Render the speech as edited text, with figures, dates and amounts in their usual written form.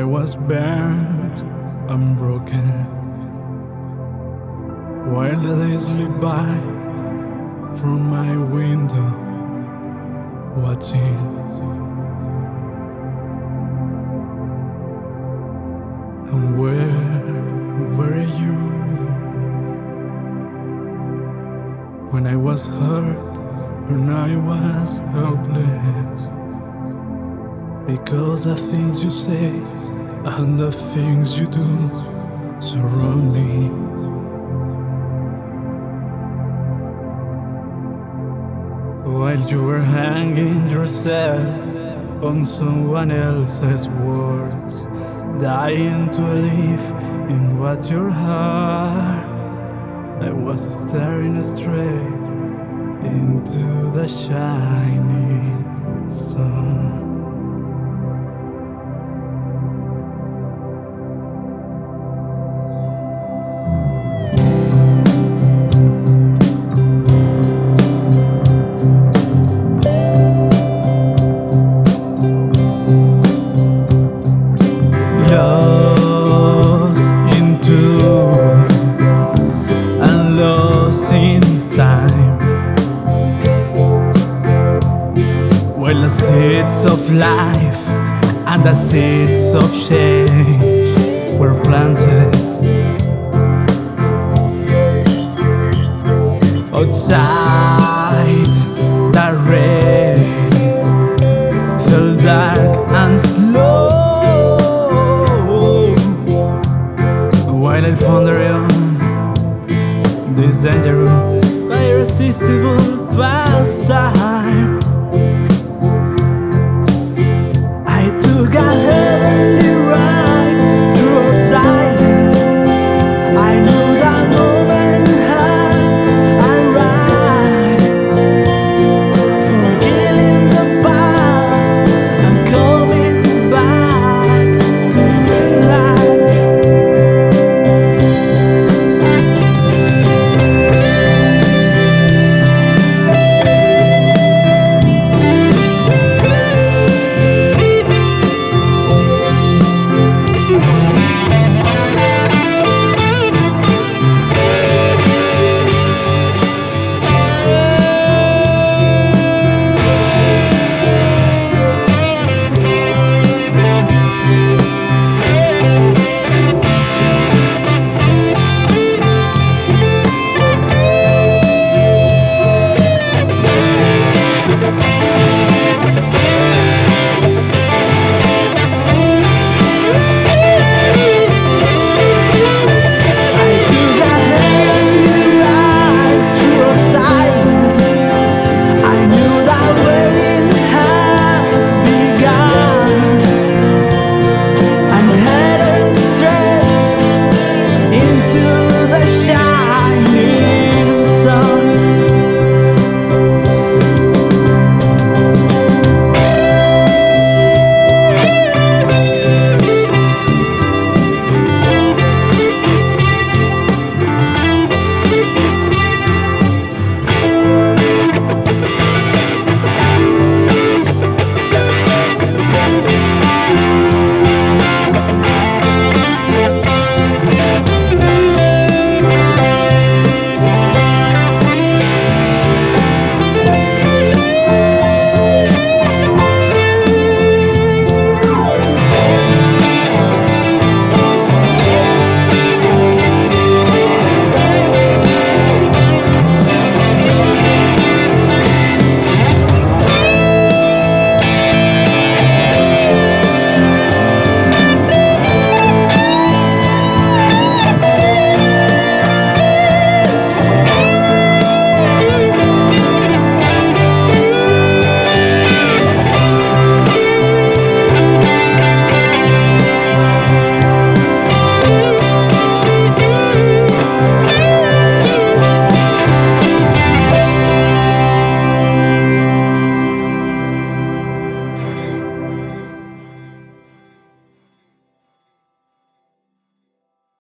I was bent and broken. While the days slip by from my window, watching. And where were you when I was hurt and I was helpless? Because the things you say and the things you do surround me. While you were hanging yourself on someone else's words, dying to live in what your heart, I was staring straight into the shining sun. Well, the seeds of life and the seeds of change were planted outside the rain.